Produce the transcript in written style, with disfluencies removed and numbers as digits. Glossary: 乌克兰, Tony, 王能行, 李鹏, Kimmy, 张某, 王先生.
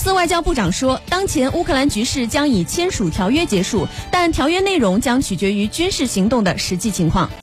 斯外交部长说，当前乌克兰局势将以签署条约结束，但条约内容将取决于军事行动的实际情况。